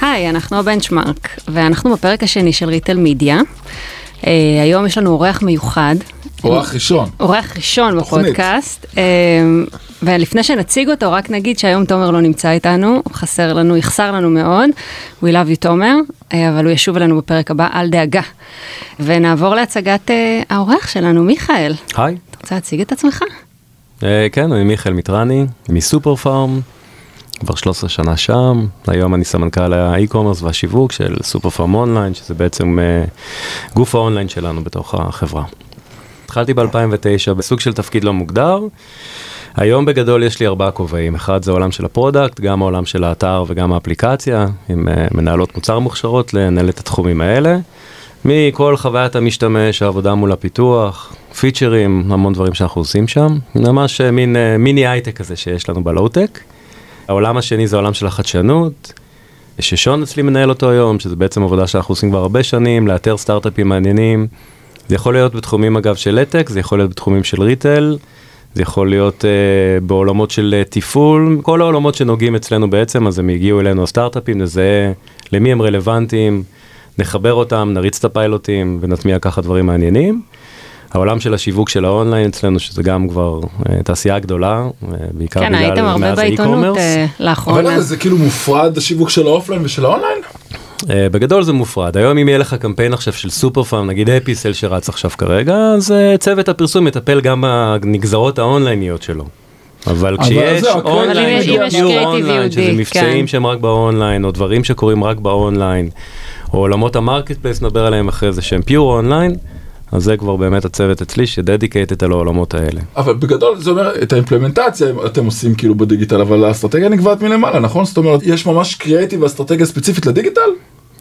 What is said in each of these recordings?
היי, אנחנו הבנצ'מרק, ואנחנו בפרק השני של ריטל מדיה. היום יש לנו אורח מיוחד. אורח ראשון. אורח ראשון בפודקאסט. ולפני שנציג אותו, רק נגיד שהיום תומר לא נמצא איתנו, הוא חסר לנו, יחסר לנו מאוד. We love you, תומר, אבל הוא ישוב אלינו בפרק הבא, אל דאגה. ונעבור להצגת האורח שלנו, מיכאל. היי. אתה רוצה להציג את עצמך? כן, אני מיכאל מטרני, מסופר-פארם. כבר 13 שנה שם, היום אני סמנכ"ל האי-קומרס והשיווק של סופר-פארם אונליין, שזה בעצם גוף האונליין שלנו בתוך החברה. התחלתי ב-2009 בסוג של תפקיד לא מוגדר, היום בגדול יש לי 4 כובעים, אחד זה העולם של הפרודקט, גם העולם של האתר וגם האפליקציה, עם מנהלות מוצר מוכשרות לנהל את התחומים האלה, מכל חוויית המשתמש, העבודה מול הפיתוח, פיצ'רים, המון דברים שאנחנו עושים שם, ממש מין מיני הייטק כזה שיש לנו בלואו-טק, העולם השני זה העולם של החדשנות, ששון אצלי מנהל אותו היום, שזה בעצם עבודה שאנחנו עושים כבר הרבה שנים, לאתר סטארט-אפים מעניינים, זה יכול להיות בתחומים אגב של לטק, זה יכול להיות בתחומים של ריטל, זה יכול להיות בעולמות של טיפול, כל העולמות שנוגעים אצלנו בעצם, אז הם יגיעו אלינו הסטארט-אפים, נזהה למי הם רלוונטיים, נחבר אותם, נריץ את הפיילוטים ונטמיע ככה דברים מעניינים. העולם של השיווק של האונליין אצלנו, שזה גם כבר תעשייה גדולה, בעיקר בגלל מאז האי-קומרס. כן, הייתם הרבה בעיתונות לאחרונה. אבל זה כאילו מופרד, השיווק של האופליין ושל האונליין? בגדול זה מופרד. היום אם יהיה לך קמפיין עכשיו של סופר-פארם, נגיד אפיסל שרץ עכשיו כרגע, אז צוות הפרסום מטפל גם בנגזרות האונלייניות שלו. אבל כשיש אונליין, שזה מבצעים שהם רק באונליין, או דברים שקורים רק באונליין, או עולמות המרקט פלייס נדבר עליהם אחרי זה, שהם פיור אונליין, אז זה כבר באמת הצוות אצלי שדדיקייטד על העולמות האלה. אבל בגדול זה אומר, את האימפלמנטציה אתם עושים כאילו בדיגיטל, אבל האסטרטגיה נקבעת מלמעלה, נכון? זאת אומרת, יש ממש קריאטיב ואסטרטגיה ספציפית לדיגיטל?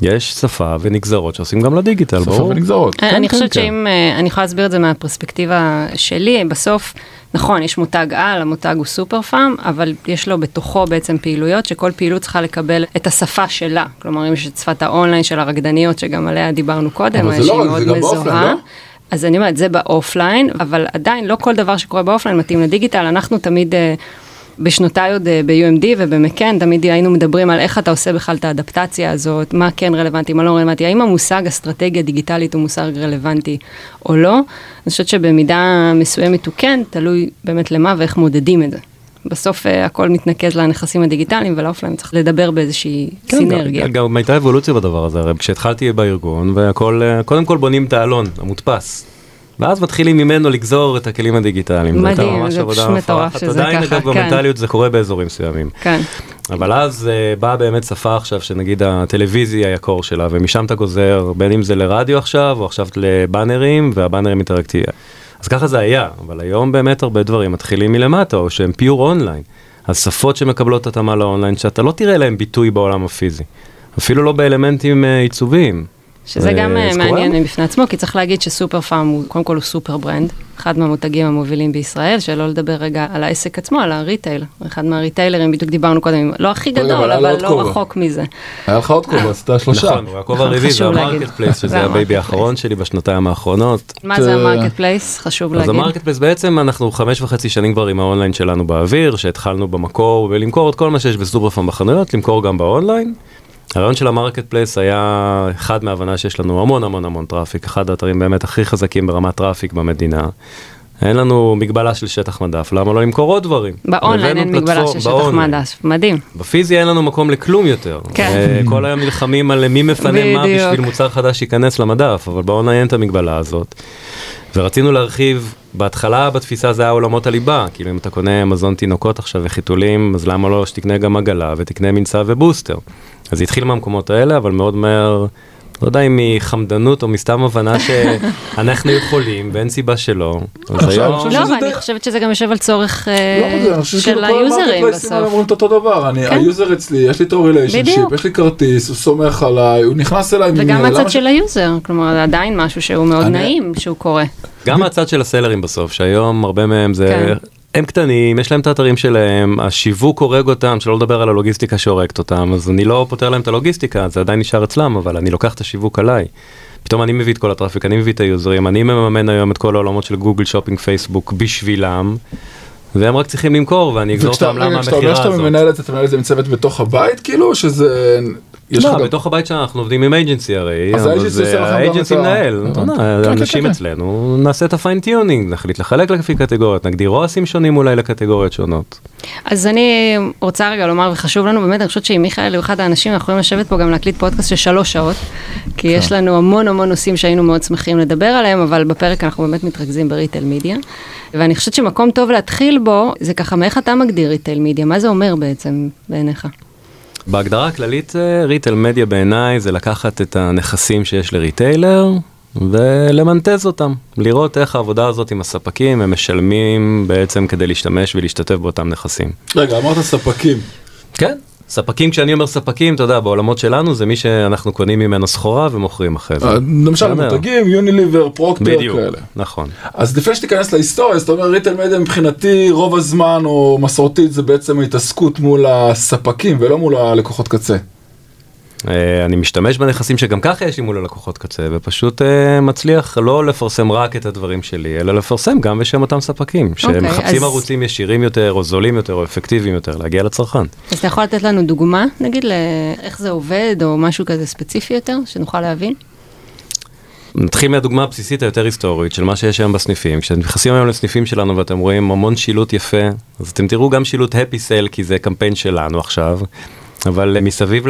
יש שפה ונגזרות שעושים גם לדיגיטל, ברור. שפה ונגזרות. אני חושבת שאם, אני יכולה להסביר את זה מהפרספקטיבה שלי, בסוף, נכון, יש מותג על, המותג הוא סופר-פארם, אבל יש לו בתוכו בעצם פעילויות, שכל פעילות צריכה לקבל את השפה שלה. כלומר, אם יש את שפת האונליין של הרקדניות, שגם עליה דיברנו קודם, אבל זה לא רק, זה גם באופליין, לא? אז אני אומרת, זה באופליין, אבל עדיין לא כל דבר שקורה באופליין מתאים לדיגיטל. אנחנו תמיד, בשנותיי עוד ב-UMD ובמקן, תמיד היינו מדברים על איך אתה עושה בכלל את האדפטציה הזאת, מה כן רלוונטי, מה לא רלוונטי, האם המושג אסטרטגיה דיגיטלית הוא מושג רלוונטי או לא. אני חושבת שבמידה מסוימת הוא כן, תלוי באמת למה ואיך מודדים את זה. בסוף הכל מתנקז לנכסים הדיגיטליים, ולאופליין צריך לדבר באיזושהי סינרגיה. גם הייתה אבולוציה בדבר הזה, הרי כשהתחלתי בארגון, וקודם כל בונים את העלון, המודפס. ואז מתחילים ממנו לגזור את הכלים הדיגיטליים. מדהים, זה פשוט מטורף שזה ככה. אתה עדיין אגב במנטליות, זה קורה באזורים מסוימים. כן. אבל אז באה באמת שפה עכשיו, שנגיד הטלוויזיה היא הקור שלה, ומשם אתה גוזר, בין אם זה לרדיו עכשיו, או עכשיו לבאנרים, והבאנרים אינטראקטיביים. אז ככה זה היה, אבל היום באמת הרבה דברים מתחילים מלמטה, או שהם פיור אונליין. השפות שמקבלות את התאמה לאונליין, שאתה לא תראה להם ביטוי בעולם הפיזי. אפילו לא באלמנטים עיצוביים. שזה גם מעניין בפני עצמו, כי צריך להגיד שסופר-פארם, קודם כל הוא סופר-ברנד, אחד מהמותגים המובילים בישראל, שלא לדבר רגע על העסק עצמו, על הריטייל. אחד מהריטיילרים, בדיוק דיברנו קודם, לא הכי גדול, אבל לא רחוק מזה. היה לך עוד קובה, עשתה 3. נכון, הכובע הרביעי זה המרקט פלייס, שזה הבייבי האחרון שלי בשנתיים האחרונות. מה זה המרקט פלייס? חשוב להגיד. אז המרקט פלייס בעצם, אנחנו 5.5 שנים כבר עם האונליין שלנו באוויר, שהתחלנו במקור, ולמכור את כל מה שיש בסופר-פארם בחנויות, למכור גם באונליין. הרעיון של המרקט פלייס היה אחד מההבנה שיש לנו המון המון המון טראפיק, אחד האתרים באמת הכי חזקים ברמת טראפיק במדינה. אין לנו מגבלה של שטח מדף, למה לא למכור עוד דברים? באונליין אין מגבלה של שטח מדף, מדהים. בפיזי אין לנו מקום לכלום יותר. כל היום מלחמים על מי מפנה מה בשביל מוצר חדש ייכנס למדף, אבל באונליין אין את המגבלה הזאת. ורצינו להרחיב, בהתחלה בתפיסה זה היה עולמות הליבה, כאילו אם אתה קונה אמזון תינוקות עכשיו וחיתולים, אז למה לא שתקנה גם עגלה ותקנה מנסה ובוסטר? אז זה התחיל מהמקומות האלה, אבל מאוד מהר, לא יודע אם מחמדנות או מסתם הבנה שאנחנו יכולים, ואין סיבה שלא. לא, אבל אני חושבת שזה גם יושב על צורך של היוזרים בסוף. הם אומרים את אותו דבר, היוזר אצלי, יש לי תור ריליישנשיפ, יש לי כרטיס, הוא סומך עליי, הוא נכנס אליי. וגם הצד של היוזר, כלומר זה עדיין משהו שהוא מאוד נעים שהוא קורה. גם הצד של הסלרים בסוף, שהיום הרבה מהם זה... הם קטנים, יש להם את האתרים שלהם, השיווק הורג אותם, שלא לדבר על הלוגיסטיקה שהורגת אותם, אז אני לא פותר להם את הלוגיסטיקה, זה עדיין נשאר אצלם, אבל אני לוקח את השיווק עליי. פתאום אני מביא את כל הטראפיק, אני מביא את היוזרים, אני מממן היום את כל העולמות של גוגל, שופינג, פייסבוק בשבילם, והם רק צריכים למכור, ואני אגזור אותם למה המחירה הזאת. כשאתה אומר שאתה מנהל את זה, אתה מנהל את זה מצוות בתוך הבית, כאילו, שזה... לא, בתוך הבית שאנחנו עובדים עם אייג'נסי הרי, אז האייג'נסי מנהל, אנשים אצלנו, נעשה את הפיינטיונינג, נחליט לחלק לפי קטגוריות, נגדיר רועסים שונים אולי לקטגוריות שונות. אז אני רוצה רגע לומר, וחשוב לנו באמת, אני חושבת שעם מיכאל, אחד האנשים, אנחנו יכולים לשבת פה גם להקליט פודקאסט של 3 שעות, כי יש לנו המון המון נושאים שהיינו מאוד שמחים לדבר עליהם, אבל בפרק אנחנו באמת מתרכזים בריטל מידיה, ואני חושבת שמקום טוב להתחיל בו, זה ככה, מאיך אתה מגדיר ריטל מידיה? מה זה אומר בעצם בעיניך? בהגדרה הכללית, ריטל מדיה בעיניי זה לקחת את הנכסים שיש לריטיילר ולמנטז אותם. לראות איך העבודה הזאת עם הספקים, הם משלמים בעצם כדי להשתמש ולהשתתף באותם נכסים. רגע, אמרת ספקים. כן. ספקים, כשאני אומר ספקים, אתה יודע, בעולמות שלנו, זה מי שאנחנו קונים ממנו סחורה ומוכרים אחרי זה. למשל, מותגים, יוניליבר, פרוקטר, כאלה. נכון. אז לפני שתיכנס להיסטוריה, זאת אומרת, ריטל מדיה מבחינתי, רוב הזמן או מסורתית, זה בעצם ההתעסקות מול הספקים, ולא מול הלקוחות קצה. אני משתמש בנכסים שגם ככה יש לי מול הלקוחות קצה, ופשוט מצליח לא לפרסם רק את הדברים שלי, אלא לפרסם גם בשם אותם ספקים, שמחפשים ערוצים ישירים יותר, או זולים יותר, או אפקטיביים יותר, להגיע לצרכן. אז אתה יכול לתת לנו דוגמה, נגיד, לאיך זה עובד, או משהו כזה ספציפי יותר, שנוכל להבין? נתחיל מהדוגמה הבסיסית היותר היסטורית של מה שיש היום בסניפים. כשאתם נכנסים היום לסניפים שלנו ואתם רואים המון שילוט יפה, אז אתם תראו גם שילוט Happy Sale, כי זה קמפיין שלנו עכשיו. אבל מסביב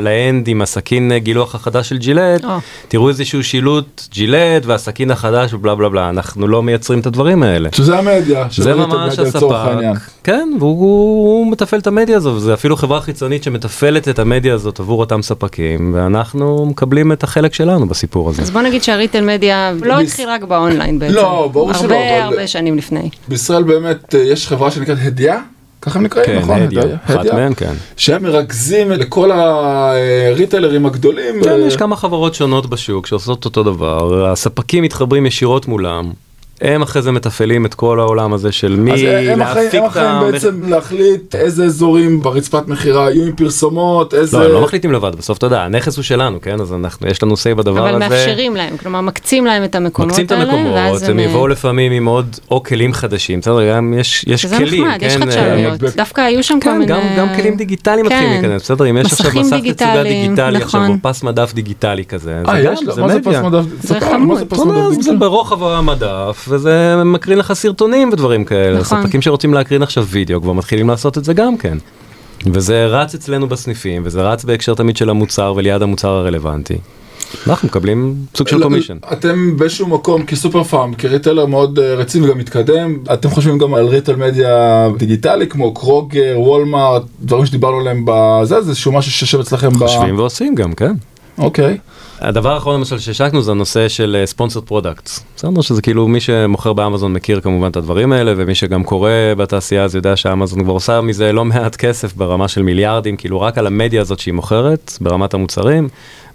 לאנד עם הסכין גילוח החדש של ג'ילט, תראו איזשהו שילוט ג'ילט והסכין החדש ובלה בלה בלה, אנחנו לא מייצרים את הדברים האלה. שזה המדיה. זה ממש הספק. כן, והוא מתפעל את המדיה הזו, וזה אפילו חברה חיצונית שמתפעלת את המדיה הזאת עבור אותם ספקים, ואנחנו מקבלים את החלק שלנו בסיפור הזה. אז בוא נגיד שהריטל מדיה לא התחיל רק באונליין בעצם. לא, ברור שלא. הרבה שנים לפני. בישראל באמת יש חברה שנקראת הדיה, ככה הם נקראים, נכון? כן, הדיה, אחת מהן, כן. שהם מרכזים לכל הריטלרים הגדולים. כן, יש כמה חברות שונות בשוק שעושות אותו דבר. הספקים מתחברים ישירות מולם. הם אחרי זה מתפעלים את כל העולם הזה של מי להפיק את... הם אחרים בעצם להחליט איזה אזורים ברצפת מחירה יהיו עם פרסומות, איזה... לא, הם לא מחליטים לבד, בסוף אתה יודע, הנכס הוא שלנו, כן? אז יש לנו סי בדבר הזה. אבל מאפשרים להם, כלומר מקצים להם את המקומות האלה. מקצים את המקומות, הם יבואו לפעמים עם עוד או כלים חדשים, בסדר, גם יש כלים. זה נחמד, יש חדשניות, דווקא היו שם כל מיני... גם כלים דיגיטליים מתחילים להיכנס, בסדר, אם יש עכשיו מסך תצוגה דיגיטלי, עכשיו הוא פס מדף דיגיטלי כזה. וזה מקרין לך סרטונים ודברים כאלה. הספקים שרוצים להקרין עכשיו וידאו, כבר מתחילים לעשות את זה גם כן. וזה רץ אצלנו בסניפים, וזה רץ בהקשר תמיד של המוצר וליד המוצר הרלוונטי. אנחנו מקבלים סוג של קומישן. אתם באיזשהו מקום כסופר-פארם, כריטלר מאוד רציני וגם מתקדם, אתם חושבים גם על ריטל מדיה דיגיטלי, כמו קרוגר, וולמארט, דברים שדיברנו עליהם בזה, זה שהוא משהו שישב אצלכם ב... חושבים ועושים גם, כן. אוקיי. הדבר האחרון למשל ששקנו זה הנושא של ספונסרד פרודקטס. בסדר, שזה כאילו מי שמוכר באמזון מכיר כמובן את הדברים האלה, ומי שגם קורא בתעשייה אז יודע שהאמזון כבר עושה מזה לא מעט כסף ברמה של מיליארדים, כאילו רק על המדיה הזאת שהיא מוכרת, ברמת המוצרים.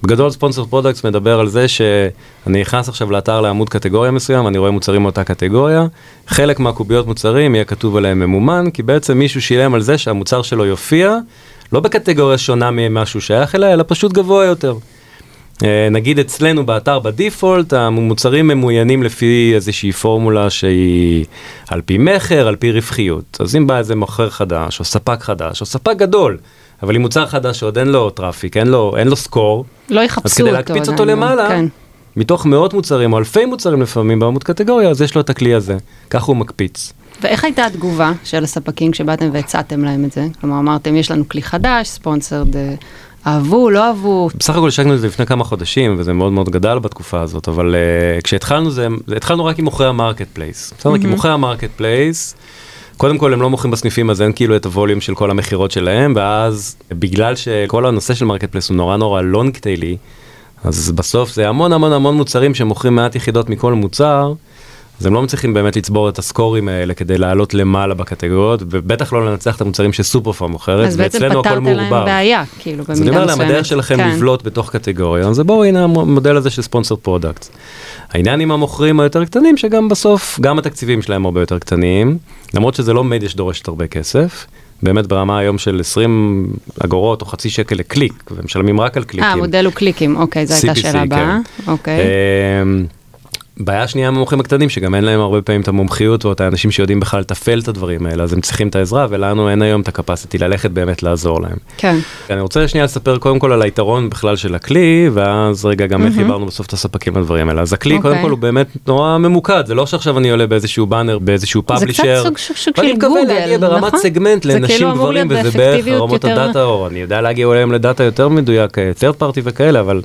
בגדול ספונסרד פרודקטס מדבר על זה שאני נכנס עכשיו לאתר לעמוד קטגוריה מסוים, אני רואה מוצרים מאותה קטגוריה, חלק מהקוביות מוצרים יהיה כתוב עליהם ממומן, כי בעצם מישהו שילם על זה שהמוצר שלו יופיע, לא בקטגוריה שונה ממשהו שייך אליה, אלא פשוט גבוה יותר. נגיד אצלנו באתר בדיפולט, המוצרים ממוינים לפי איזושהי פורמולה שהיא על פי מחר, על פי רווחיות. אז אם בא איזה מוכר חדש, או ספק חדש, או ספק גדול, אבל אם מוצר חדש שעוד אין לו טראפיק, אין לו סקור, לא יחפשו אותו. אז כדי להקפיץ אותו למעלה, כן. מתוך מאות מוצרים או אלפי מוצרים לפעמים בעמוד קטגוריה, אז יש לו את הכלי הזה. כך הוא מקפיץ. ואיך הייתה התגובה של הספקים כשבאתם והצעתם להם את זה? כלומר, אמרתם, יש לנו כלי חדש, ספונסרד, אהבו, לא אהבו. בסך הכל השקנו את זה לפני כמה חודשים, וזה מאוד מאוד גדל בתקופה הזאת, אבל כשהתחלנו זה, התחלנו רק עם מוכרי המרקט פלייס. בסדר, כי מוכרי המרקט פלייס, קודם כל הם לא מוכרים בסניפים, אז אין כאילו את הווליום של כל המחירות שלהם, ואז בגלל שכל הנושא של מרקט פלייס הוא נורא נורא לונג טיילי, אז בסוף זה המון המון המון מוצרים שמוכרים מעט יחידות מכל מוצר, אז הם לא מצליחים באמת לצבור את הסקורים האלה כדי לעלות למעלה בקטגוריות, ובטח לא לנצח את המוצרים שסופר-פארם מוכרת, ואצלנו הכל מעורבב. אז בעצם פתרת להם בעיה, כאילו, במידה מסוימת. אז אני אומר להם, הדרך שלכם לבלוט בתוך קטגוריה, אז בואו, הנה המודל הזה של ספונסרד פרודקט. העניין עם המוכרים היותר קטנים, שגם בסוף, גם התקציבים שלהם הרבה יותר קטנים, למרות שזה לא מדיה שדורשת הרבה כסף, באמת ברמה היום של 20 אגורות או חצי שקל לקליק, ומשלמים רק על קליקים. המודל הוא קליקים, אוקיי, זו הייתה שאלה הבאה. אוקיי. בעיה שנייה המומחים הקטנים, שגם אין להם הרבה פעמים את המומחיות, או את האנשים שיודעים בכלל לטפל את הדברים האלה, אז הם צריכים את העזרה, ולנו אין היום את הקפסיטי ללכת באמת לעזור להם. כן. אני רוצה שנייה לספר קודם כל על היתרון בכלל של הכלי, ואז רגע גם חיברנו בסוף את הספקים לדברים האלה. אז הכלי קודם כל הוא באמת נורא ממוקד, זה לא שעכשיו אני עולה באיזשהו באנר, באיזשהו פאבלישר. זה קצת סוג של גוגל, ברמת סגמנט לנשים גברים, וזה בערך רמות הדאטה, או אני יודע להגיע אליהם לדאטה יותר מדויק, third party וכאלה, אבל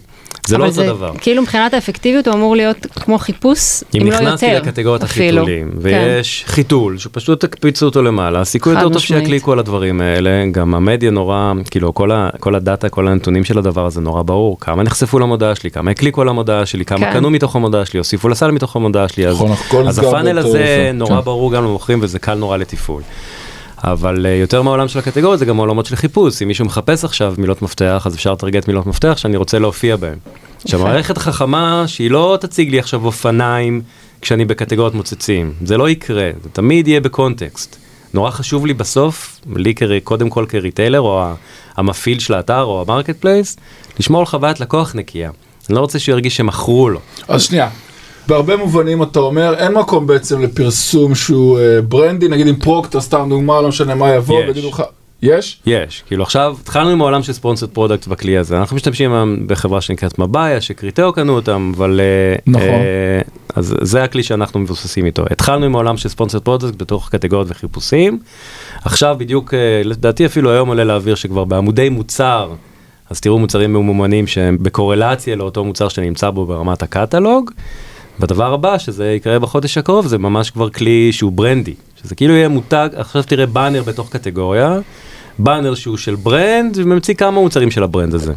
זה לא אותו דבר. כאילו מבחינת האפקטיביות הוא אמור להיות כמו חיפוש, אם לא יותר. אם נכנסתי לקטגוריות החיתולים, ויש חיתול, שפשוט הקפיצו אותו למעלה, הסיכוי יותר טוב שיקליקו על הדברים האלה, גם המדיה נורא, כאילו כל הדאטה, כל הנתונים של הדבר הזה נורא ברור, כמה נחשפו למודעה שלי, כמה הקליקו למודעה שלי, כמה קנו מתוך המודעה שלי, הוסיפו לסל מתוך המודעה שלי, אז הפאנל הזה נורא ברור גם למוכרים, וזה קל נורא לתפעול. אבל יותר מהעולם של הקטגוריה, זה גם העולמות של חיפוש. אם מישהו מחפש עכשיו מילות מפתח, אז אפשר לטרגט מילות מפתח שאני רוצה להופיע בהן. שהמערכת חכמה שהיא לא תציג לי עכשיו אופניים כשאני בקטגוריות מוצצים. זה לא יקרה, זה תמיד יהיה בקונטקסט. נורא חשוב לי בסוף, לי קודם כל כריטיילר, או המפעיל של האתר, או המרקט פלייס, לשמור על חוויית לקוח נקייה. אני לא רוצה שהוא ירגיש שמכרו לו. אז שנייה. בהרבה מובנים אתה אומר, אין מקום בעצם לפרסום שהוא ברנדי, נגיד עם פרוקטר, סתם דוגמה, לא משנה מה יבוא, ויגידו לך, יש? יש, כאילו עכשיו, התחלנו עם העולם של ספונסרד פרודקט בכלי הזה, אנחנו משתמשים בחברה שנקראת מבאיה, שקריטאו קנו אותם, אבל... נכון. אז זה הכלי שאנחנו מבוססים איתו. התחלנו עם העולם של ספונסרד פרודקט בתוך קטגוריות וחיפושים, עכשיו בדיוק, לדעתי אפילו היום עולה להעביר שכבר בעמודי מוצר, אז תראו מוצרים ממומנים שהם בקורלציה לאותו מוצר שנמצא בו ברמת הקטלוג, והדבר הבא, שזה יקרה בחודש הקרוב, זה ממש כבר כלי שהוא ברנדי, שזה כאילו יהיה מותג, עכשיו תראה באנר בתוך קטגוריה, באנר שהוא של ברנד, וממציא כמה מוצרים של הברנד הזה.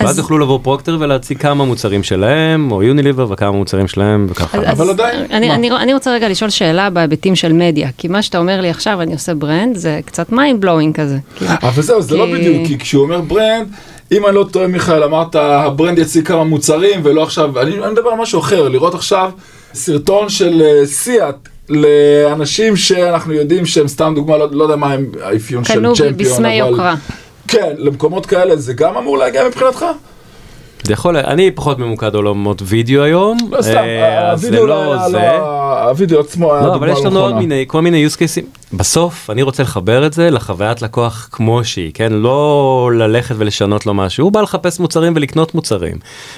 ואז יוכלו לבוא פרוקטר ולהציג כמה מוצרים שלהם, או יוניליבר וכמה מוצרים שלהם, וככה. אבל עדיין... אני רוצה רגע לשאול שאלה בהיבטים של מדיה, כי מה שאתה אומר לי עכשיו, אני עושה ברנד, זה קצת מיינד בלואוינג כזה. אבל זהו, זה לא בדיוק, כי כשהוא אומר ברנד, אם אני לא טועה מיכאל, אמרת, הברנד יציג כמה מוצרים, ולא עכשיו, אני מדבר על משהו אחר, לראות עכשיו סרטון של סיאט, לאנשים שאנחנו יודעים שהם סתם דוגמה, לא יודע מה הם, האפיון של צ'מפיון, אבל... כן, למקומות כאלה, זה גם אמור להגיע מבחינתך? זה יכול, אני פחות ממוקד עולמות וידאו היום. לא סתם, הוידאו לא זה. הוידאו עצמו היה דוגמה נכונה. לא, אבל יש לנו עוד כל מיני use cases. בסוף, אני רוצה לחבר את זה לחוויית לקוח כמו שהיא, כן? לא ללכת ולשנות לו משהו. הוא בא לחפש מוצרים ולקנות מוצרים.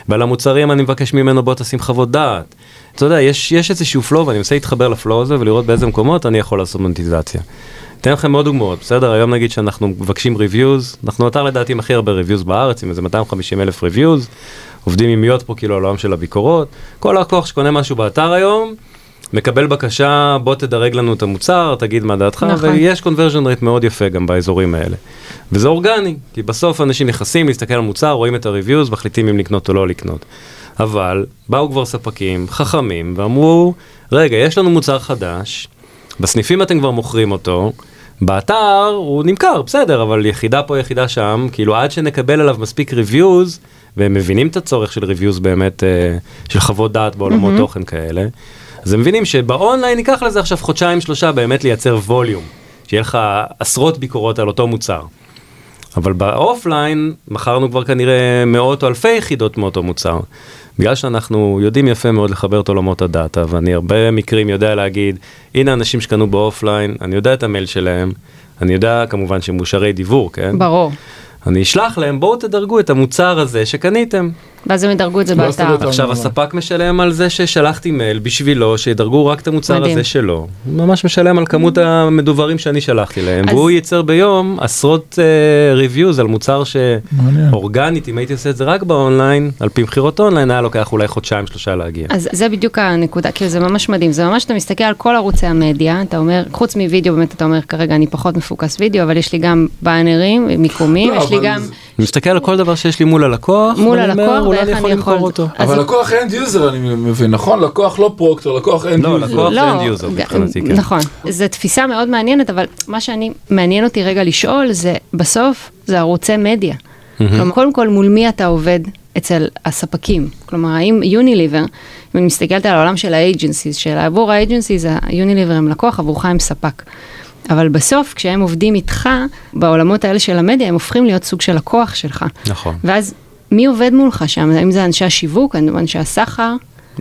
ועל המוצרים אני מבקש ממנו בוא תשים חוות דעת. אתה יודע, יש איזשהו פלו, ואני מנסה להתחבר לפלו הזה ולראות באיזה מקומות אני יכול לעשות מונטיזציה. אתן לכם מאוד דוגמאות, בסדר? היום נגיד שאנחנו מבקשים ריוויוז, אנחנו אתר לדעתי עם הכי הרבה ריוויוז בארץ, עם איזה 250,000 ריוויוז, עובדים עם מיות פה כאילו לעולם של הביקורות, כל הכוח שקונה משהו באתר היום, מקבל בקשה, בוא תדרג לנו את המוצר, תגיד מה דעתך, ויש קונברז'ן רייט מאוד יפה גם באזורים האלה. וזה אורגני, כי בסוף אנשים נכנסים להסתכל על המוצר, רואים את הריוויוז, מחליטים אם לקנות או לא לקנות. אבל באו כבר ספקים חכמים ואמרו, רגע, יש לנו מוצר חדש, בסניפים אתם כבר מוכרים אותו, באתר הוא נמכר, בסדר, אבל יחידה פה, יחידה שם, כאילו עד שנקבל עליו מספיק ריוויוז, והם מבינים את הצורך של ריוויוז באמת, של חוות דעת בעולמות תוכן כאלה, אז הם מבינים שבאונליין ניקח לזה עכשיו 1-3 חודשים באמת לייצר ווליום, שיהיה לך עשרות ביקורות על אותו מוצר. אבל באופליין מכרנו כבר כנראה מאות או אלפי יחידות מאותו מוצר. בגלל שאנחנו יודעים יפה מאוד לחבר את עולמות הדאטה, ואני הרבה מקרים יודע להגיד, הנה אנשים שקנו באופליין, אני יודע את המייל שלהם, אני יודע כמובן שהם מושרי דיבור, כן? ברור. אני אשלח להם, בואו תדרגו את המוצר הזה שקניתם. ואז הם ידרגו את זה באתר. עכשיו הספק משלם על זה ששלחתי מייל בשבילו, שידרגו רק את המוצר הזה שלו. ממש משלם על כמות המדוברים שאני שלחתי להם. והוא ייצר ביום עשרות ריוויוז על מוצר שאורגנית, אם הייתי עושה את זה רק באונליין, על פי מחירות אונליין, היה לוקח אולי 1-3 חודשים להגיע. אז זה בדיוק הנקודה, כאילו זה ממש מדהים. זה ממש, אתה מסתכל על כל ערוצי המדיה, אתה אומר, חוץ מוידאו, באמת אתה אומר, כרגע אני פחות מפוקס וידאו, אבל יש לי גם באנרים, מיקומים, יש לי גם... אני מסתכל על כל דבר שיש לי מול הלקוח, אולי אני יכול למכור אותו. אבל לקוח end user, אני מבין, נכון? לקוח לא פרוקטור, לקוח end user. לא, לקוח end user, מבחינתי, כן. נכון. זו תפיסה מאוד מעניינת, אבל מה שמעניין אותי רגע לשאול, זה בסוף, זה ערוצי מדיה. כלומר, קודם כל, מול מי אתה עובד אצל הספקים? כלומר, האם יוניליבר, אם אני מסתכלת על העולם של האג'נסיז, של עבור האג'נסיז, היוניליבר הם לקוח, עבורך הם ספק. אבל בסוף, כשהם עובדים איתך, בעולמות האלה של המדיה, הם הופכים להיות סוג של לקוח שלך. נכון. ואז מי עובד מולך שם? אם זה אנשי השיווק, אנשי הסחר?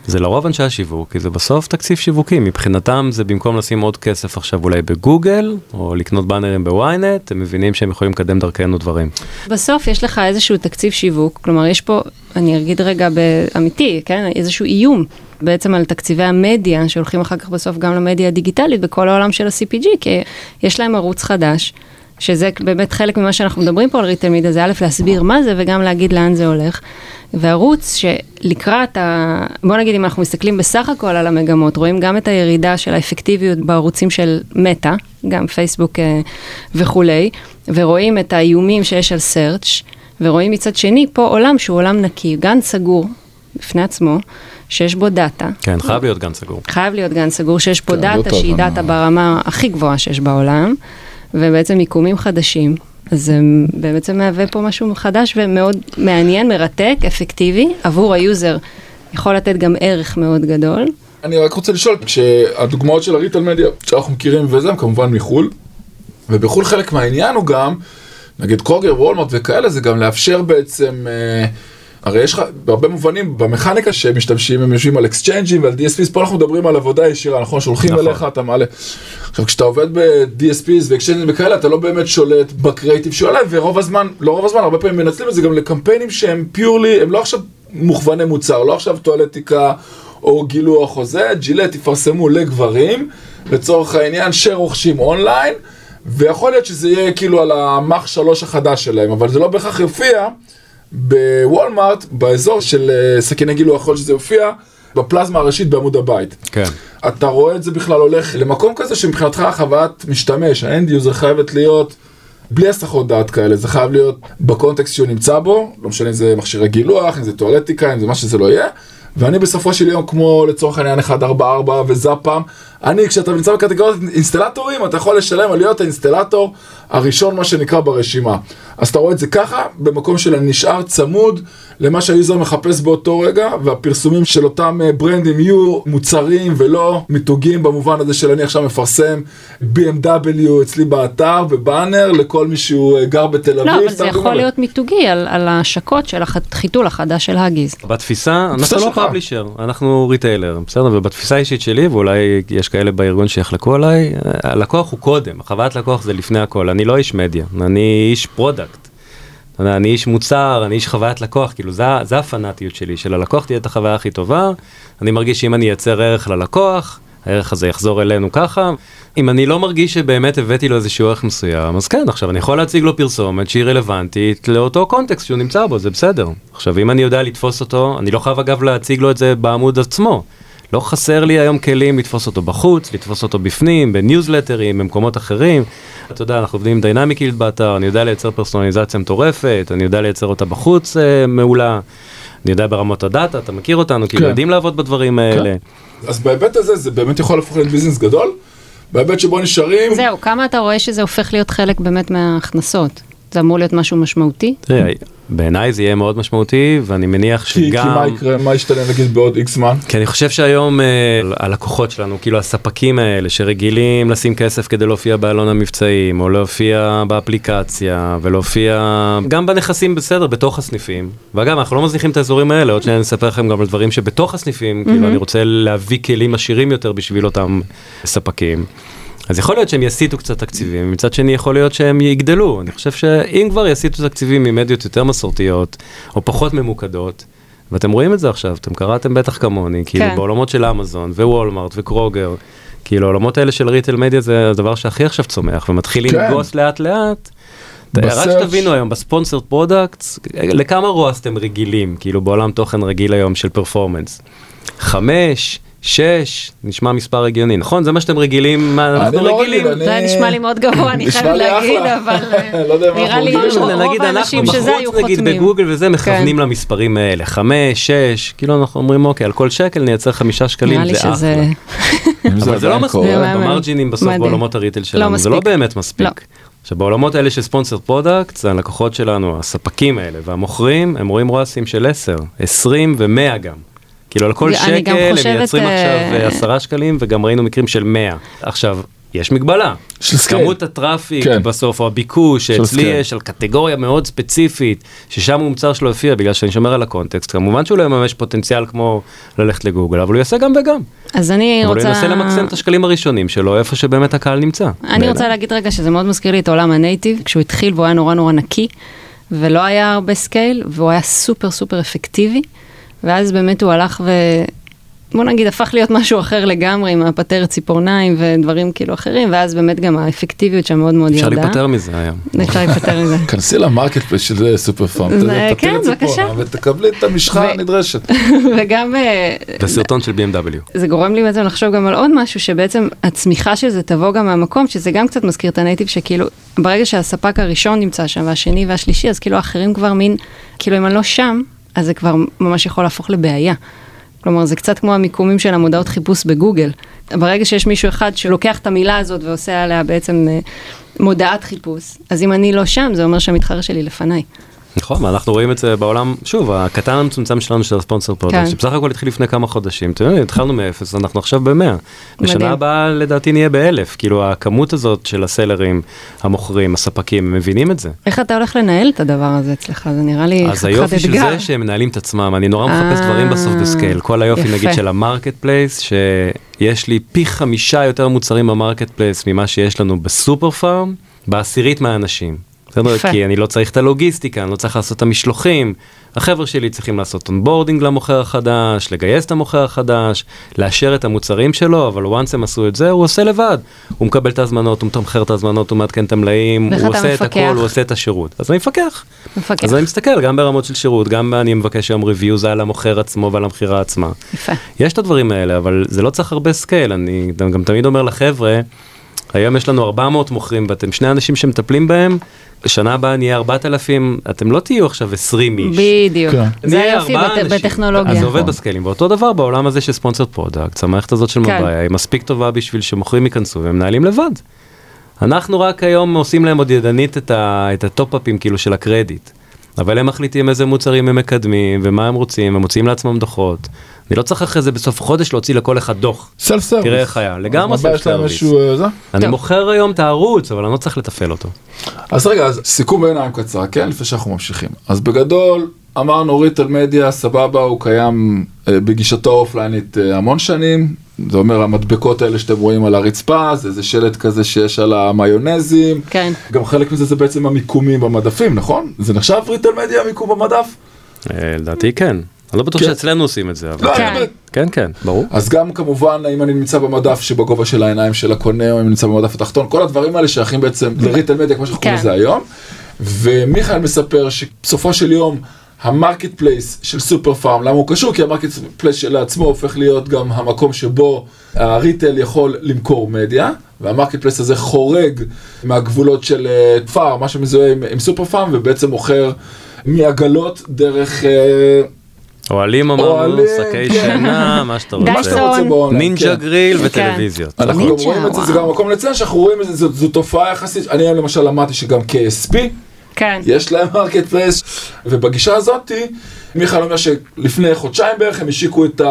זה לרוב אנשי השיווק, כי זה בסוף תקציב שיווקי. מבחינתם זה במקום לשים עוד כסף עכשיו אולי בגוגל, או לקנות בנרים בוויינט, הם מבינים שהם יכולים לקדם דרכנו דברים. בסוף יש לך איזשהו תקציב שיווק, כלומר יש פה, אני אגיד רגע באמיתי, כן? איזשהו איום בעצם על תקציבי המדיה, שהולכים אחר כך בסוף גם למדיה הדיגיטלית, בכל העולם של ה-CPG, כי יש להם ערוץ חדש, שזה באמת חלק ממה שאנחנו מדברים פה על ריטל מידיה, זה א' להסביר מה זה וגם להגיד לאן זה הולך. והערוץ שלקראת, בוא נגיד אם אנחנו מסתכלים בסך הכל על המגמות, רואים גם את הירידה של האפקטיביות בערוצים של מטה, גם פייסבוק וכולי, ורואים את האיומים שיש על סרצ' ורואים מצד שני פה עולם שהוא עולם נקי, גן סגור בפני עצמו, שיש בו דאטה. כן, חייב להיות גן סגור. חייב להיות גן סגור שיש פה דאטה שהיא דאטה ברמה הכי גבוהה שיש בעולם. ובעצם מיקומים חדשים, אז זה בעצם מהווה פה משהו חדש ומאוד מעניין, מרתק, אפקטיבי, עבור היוזר יכול לתת גם ערך מאוד גדול. אני רק רוצה לשאול, כשהדוגמאות של הריטל מדיה שאנחנו מכירים וזה, הם כמובן מחול, ובחול חלק מהעניין הוא גם, נגיד קרוגר, וולמרט וכאלה, זה גם לאפשר בעצם, הרי יש הרבה מובנים במכניקה שמשתמשים, הם יושבים על אקסצ'יינג'ים ועל DSPs, פה אנחנו מדברים על עבודה ישירה, נכון? שולחים אליך, אתה מעלה. עכשיו, כשאתה עובד ב-DSPs ואקסצ'יינג'ים וכאלה, אתה לא באמת שולט בקרייטיב שעולה, ורוב הזמן, לא רוב הזמן, הרבה פעמים מנצלים את זה גם לקמפיינים שהם פיורלי, הם לא עכשיו מוכווני מוצר, לא עכשיו טואלטיקה או גילוח או זה, ג'ילט יפרסמו לגברים, לצורך העניין שרוכשים אונליין, ויכול להיות שזה יהיה כאילו על המח 3 החדש שלהם, אבל זה לא בהכרח יופיע בוולמארט, באזור של סכיני גילוח, יכול שזה יופיע בפלזמה הראשית בעמוד הבית. כן. אתה רואה את זה בכלל הולך למקום כזה שמבחינתך חוויית משתמש, האנד-יוזר חייבת להיות בלי הסחות דעת כאלה, זה חייב להיות בקונטקסט שהוא נמצא בו, לא משנה אם זה מכשירי גילוח, אם זה טואלטיקה, אם זה מה שזה לא יהיה, ואני בסופו של יום כמו לצורך העניין 144 וזה פעם, אני כשאתה נמצא בקטגוריות אינסטלטורים, אתה יכול לשלם על להיות האינסטלטור הראשון מה שנקרא ברשימה. אז אתה רואה את זה ככה, במקום של הנשאר צמוד למה שהיוזר מחפש באותו רגע, והפרסומים של אותם ברנדים יהיו מוצרים ולא מיתוגים במובן הזה של אני עכשיו מפרסם BMW אצלי באתר ובאנר לכל מי שהוא גר בתל אביב. לא, אבל זה יכול להיות מיתוגי על השקות של החיתול החדש של הגיז. בתפיסה, אנחנו לא פאבלישר, אנחנו ריטיילר, בסדר? ובתפיסה האישית שלי, ואולי יש כאלה בארגון שיחלקו עליי, הלקוח הוא קודם, חוויית לקוח זה לפני הכל, אני לא איש מדיה, אני איש פרודקט, אני איש מוצר, אני איש חוויית לקוח, כאילו זה הפנאטיות שלי, שללקוח תהיה את החוויה הכי טובה, אני מרגיש שאם אני אייצר ערך ללקוח, הערך הזה יחזור אלינו ככה, אם אני לא מרגיש שבאמת הבאתי לו איזשהו ערך מסוים, אז כן, עכשיו אני יכול להציג לו פרסומת שהיא רלוונטית לאותו קונטקסט שהוא נמצא בו, זה בסדר. עכשיו אם אני יודע לתפוס אותו, אני לא חייב אגב להציג לו את זה בעמוד עצמו, לא חסר לי היום כלים לתפוס אותו בחוץ, לתפוס אותו בפנים, בניוזלטרים, במקומות אחרים. אתה יודע, אנחנו עובדים עם דיינמיקיות באתר, אני יודע לייצר פרסונליזציה מטורפת, אני יודע לייצר אותה בחוץ מעולה, אני יודע ברמות הדאטה, אתה מכיר אותנו, כי יודעים לעבוד בדברים האלה. אז בהיבט הזה, זה באמת יכול להפוך להיות ביזנס גדול, בהיבט שבו נשארים... זהו, כמה אתה רואה שזה הופך להיות חלק באמת מההכנסות? זה אמור להיות משהו משמעותי? תראה, בעיניי זה יהיה מאוד משמעותי, ואני מניח שגם... כי מה יקרה, מה ישתלם נגיד בעוד איקס זמן? כי אני חושב שהיום הלקוחות שלנו, כאילו הספקים האלה שרגילים לשים כסף כדי להופיע בעלון המבצעים, או להופיע באפליקציה, ולהופיע גם בנכסים בסדר, בתוך הסניפים. ואגב, אנחנו לא מזניחים את האזורים האלה, עוד שאני אספר לכם גם על דברים שבתוך הסניפים, כאילו אני רוצה להביא כלים עשירים יותר בשביל אותם ספקים. אז יכול להיות שהם יסיטו קצת תקציבים, מצד שני יכול להיות שהם יגדלו. אני חושב שאם כבר יסיטו תקציבים ממדיות יותר מסורתיות, או פחות ממוקדות, ואתם רואים את זה עכשיו, אתם קראתם בטח כמוני, כאילו בעולמות של אמזון, ווולמרט, וקרוגר, כאילו העולמות האלה של ריטל מדיה זה הדבר שהכי עכשיו צומח, ומתחילים לגוס לאט לאט. רק שתבינו היום, בספונסרד פרודקטס, לכמה רועס אתם רגילים, כאילו בעולם תוכן רגיל היום של פרפורמנס? 5, 6, נשמע מספר רגיוני, נכון? זה מה שאתם רגילים, אנחנו רגילים. זה נשמע לי מאוד גבוה, אני חייב להגיד, אבל נראה לי רוב האנשים שזה היו חותמים. נגיד בגוגל וזה מכוונים למספרים האלה, 5, 6, כאילו אנחנו אומרים אוקיי, על כל שקל נייצר 5 שקלים, זה אחלה. אבל זה לא מספיק, במרג'ינים בסוף בעולמות הריטל שלנו, זה לא באמת מספיק. עכשיו בעולמות האלה של ספונסר פרודקט, הלקוחות שלנו, הספקים האלה והמוכרים, הם רואים רועסים של 10, 20 ו100 גם. כאילו על כל שקל הם מייצרים עכשיו 10 שקלים, וגם ראינו מקרים של 100. עכשיו, יש מגבלה. כמות הטראפיק בסוף, או הביקוש, שאצלי יש על קטגוריה מאוד ספציפית, ששם המוצר שלו יופיע, בגלל שאני שומר על הקונטקסט. כמובן שהוא לא יממש פוטנציאל כמו ללכת לגוגל, אבל הוא יעשה גם וגם. אז אני רוצה... אבל הוא ינסה למקסם את השקלים הראשונים שלו, איפה שבאמת הקהל נמצא. אני רוצה להגיד רגע שזה מאוד מזכיר לי את עולם הנייטיב, כשהוא התחיל והוא היה נורא נורא נקי, ולא היה הרבה סקייל, והוא היה סופר סופר אפקטיבי, ואז באמת הוא הלך ו... בוא נגיד, הפך להיות משהו אחר לגמרי, עם הפטר ציפורניים ודברים כאילו אחרים, ואז באמת גם האפקטיביות שם מאוד מאוד ירדה. אפשר להיפטר מזה היום. אפשר להיפטר מזה. כנסי למרקט פלייס של סופר-פארם. כן, בבקשה. ותקבלי את המשחה הנדרשת. וגם... בסרטון של BMW. זה גורם לי בעצם לחשוב גם על עוד משהו, שבעצם הצמיחה של זה תבוא גם מהמקום, שזה גם קצת מזכיר את הנייטיב, שכאילו, ברגע שהספק הראשון נמצא שם, והשני והשלישי, אז כאילו האחרים כבר מין, כאילו אם אני לא שם, אז זה כבר ממש יכול להפוך לבעיה. כלומר, זה קצת כמו המיקומים של המודעות חיפוש בגוגל. ברגע שיש מישהו אחד שלוקח את המילה הזאת ועושה עליה בעצם מודעת חיפוש, אז אם אני לא שם, זה אומר שהמתחרה שלי לפניי. נכון, אנחנו רואים את זה בעולם, שוב, הקטן המצומצם שלנו של הספונסר פרודקט, שבסך הכל התחיל לפני כמה חודשים, התחלנו מ-0, אנחנו עכשיו ב-100. בשנה הבאה לדעתי נהיה ב-1000, כאילו הכמות הזאת של הסלרים, המוכרים, הספקים, מבינים את זה. איך אתה הולך לנהל את הדבר הזה אצלך? זה נראה לי חתיכת אתגר. אז היופי של זה שהם מנהלים את עצמם, אני נורא מחפש דברים בסוף בסקייל, כל היופי נגיד של המרקט פלייס, שיש לי פי 5 יותר מוצרים במרקט פלייס ממה שיש לנו בסופר-פארם, בעשירית מהאנשים. כי אני לא צריך את הלוגיסטיקה, אני לא צריך לעשות את המשלוחים, החבר'ה שלי צריכים לעשות אונבורדינג למוכר החדש, לגייס את המוכר החדש, לאשר את המוצרים שלו, אבל once הם עשו את זה, הוא עושה לבד. הוא מקבל את הזמנות, הוא מתמחר את הזמנות, הוא מעדכן את המלאים, הוא עושה את הכל, הוא עושה את השירות. אז אני מפקח. אז אני מסתכל, גם ברמות של שירות, גם אני מבקש היום ריוויוז על המוכר עצמו ועל המחירה עצמה. יש את הדברים האלה, אבל זה לא צריך הרבה סקייל. אני גם תמיד אומר לחבר'ה, היום יש לנו 400 מוכרים, ואתם שני אנשים שמטפלים בהם, שנה הבאה נהיה 4,000, אתם לא תהיו עכשיו 20 איש. בדיוק. זה היופי בטכנולוגיה. אז זה עובד בסקיילים. ואותו דבר בעולם הזה של ספונסרד פרודקט, המערכת הזאת של מובאיה, היא מספיק טובה בשביל שמוכרים ייכנסו, והם מנהלים לבד. אנחנו רק היום עושים להם עוד ידנית את הטופ-אפים כאילו של הקרדיט. אבל הם מחליטים איזה מוצרים הם מקדמים, ומה הם רוצים, הם מוציאים לעצמם דוחות. אני לא צריך אחרי זה בסוף חודש להוציא לכל אחד דוח. סלף סרוויס. תראה איך היה, לגמרי סלף סרוויס. אני מוכר היום את הערוץ, אבל אני לא צריך לתפעל אותו. אז רגע, סיכום בעיניים קצרה, כן? לפני שאנחנו ממשיכים. אז בגדול, אמרנו ריטל מדיה, סבבה, הוא קיים בגישתו אופליינית המון שנים. זה אומר, המדבקות האלה שאתם רואים על הרצפה, זה איזה שלט כזה שיש על המיונזים. כן. גם חלק מזה זה בעצם המיקומים במדפים, נכון? זה נחשב ריטל מדיה, מיקום במדף? לדעתי כן. אני לא בטוח שאצלנו עושים את זה. כן, כן, ברור. אז גם כמובן, אם אני נמצא במדף שבגובה של העיניים של הקונה, או אם אני נמצא במדף התחתון, כל הדברים האלה שייכים בעצם לריטל מדיה, כמו שאנחנו קוראים לזה היום. ומיכאל מספר שבסופו של יום, המרקט פלייס של סופר-פארם, למה הוא קשור? כי המרקט פלייס של עצמו הופך להיות גם המקום שבו הריטל יכול למכור מדיה, והמרקט פלייס הזה חורג מהגבולות של פארם, מה שמזוהה עם סופר-פארם, ובעצם מוכר מעגלות דרך... אוהלים אמרנו, שקי שינה, מה שאתה רוצה, נינג'ה גריל וטלוויזיות. אנחנו גם רואים את זה, זה גם מקום לציין שאנחנו רואים את זה, זו תופעה יחסית, אני היום למשל למדתי שגם KSP, יש להם מרקט פלייס, ובגישה הזאת, מיכל אומר שלפני חודשיים בערך הם השיקו את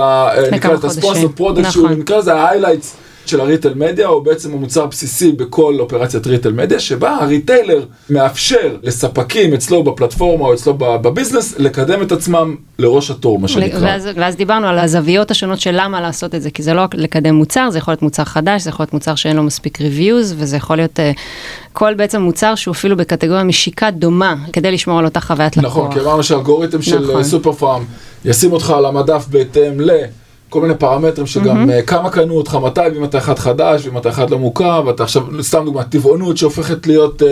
הספונסר פרודקט, שהוא נקרא לזה ההיילייטס של הריטל מדיה, הוא בעצם המוצר בסיסי בכל אופרציית ריטל מדיה, שבה הריטיילר מאפשר לספקים אצלו בפלטפורמה או אצלו בביזנס, לקדם את עצמם לראש התור, מה שנקרא. ואז דיברנו על הזוויות השונות של למה לעשות את זה, כי זה לא לקדם מוצר, זה יכול להיות מוצר חדש, זה יכול להיות מוצר שאין לו מספיק ריוויוז, וזה יכול להיות כל בעצם מוצר שהוא אפילו בקטגוריה משיקה דומה, כדי לשמור על אותה חוויית לקוח. נכון, כי אמרנו שהאלגוריתם של סופר-פארם ישים אותך על המדף בהתאם ל... כל מיני פרמטרים שגם כמה קנו אותך, מתי, ואם אתה אחד חדש, ואם אתה אחד לא מוכר, ואתה עכשיו, סתם דוגמא, טבעונות שהופכת להיות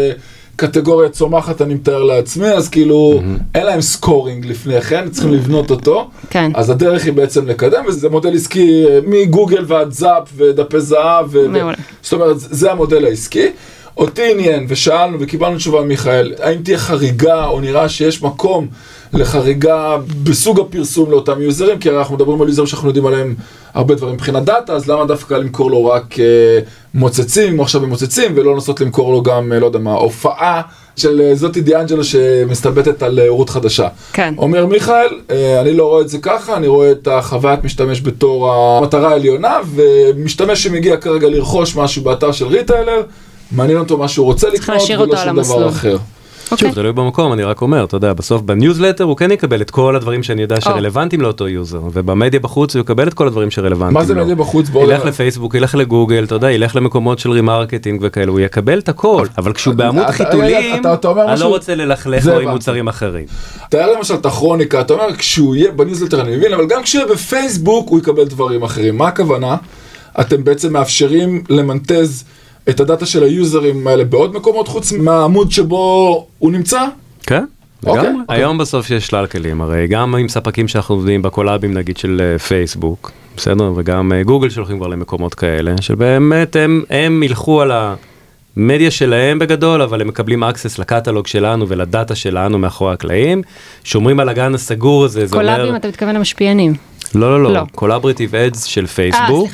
קטגוריה צומחת, אני מתאר לעצמי, אז כאילו, אין להם סקורינג לפני כן, צריכים לבנות אותו, אז הדרך היא בעצם לקדם, וזה מודל עסקי מגוגל ועד זאפ, ודפי זהב, זאת אומרת, זה המודל העסקי. אותי עניין, ושאלנו וקיבלנו תשובה מיכאל, האם תהיה חריגה או נראה שיש מקום לחריגה בסוג הפרסום לאותם יוזרים, כי אנחנו מדברים על יוזרים שאנחנו יודעים עליהם הרבה דברים מבחינת דאטה, אז למה דווקא למכור לו רק מוצצים, עכשיו הם מוצצים, ולא נוסעות למכור לו גם, לא יודע מה, הופעה של זאתי דיאנג'לו שמסתלבטת על עורות חדשה. כן. אומר מיכאל, אני לא רואה את זה ככה, אני רואה את החוויית משתמש בתור המטרה העליונה, ומשתמש שמגיע כרגע לרכוש משהו באתר של ריטיילר, מעניין אותו מה שהוא רוצה לקנות, ולא שום דבר אחר. שוב, זה תלוי במקום, אני רק אומר, אתה יודע, בסוף בניוזלטר הוא כן יקבל את כל הדברים שאני יודע שרלוונטיים לאותו יוזר, ובמדיה בחוץ הוא יקבל את כל הדברים שרלוונטיים. מה זה מדיה בחוץ? ילך לפייסבוק, ילך לגוגל, אתה יודע, ילך למקומות של רימרקטינג וכאלו, הוא יקבל את הכל, אבל כשהוא בעמוד חיתולים, אני לא רוצה ללכלך לו עם מוצרים אחרים. תאר למשל את הכרוניקה, אתה אומר, כשהוא יהיה בניוזלטר אני מבין, אבל גם כשהוא בפייסבוק הוא יקבל דברים אחרים. מה הכוונה? אתם בעצם מאפשרים למנטז את הדאטה של היוזרים האלה בעוד מקומות חוץ מהעמוד שבו הוא נמצא? כן, לגמרי. היום בסוף יש שלל כלים, הרי גם עם ספקים שאנחנו עובדים בקולאבים נגיד של פייסבוק, בסדר? וגם גוגל שולחים כבר למקומות כאלה, שבאמת הם ילכו על המדיה שלהם בגדול, אבל הם מקבלים אקסס לקטלוג שלנו ולדאטה שלנו מאחורי הקלעים, שומרים על הגן הסגור הזה. קולאבים, אתה מתכוון למשפיענים. לא, לא, לא. קולאבריטיב אדס של פייסבוק.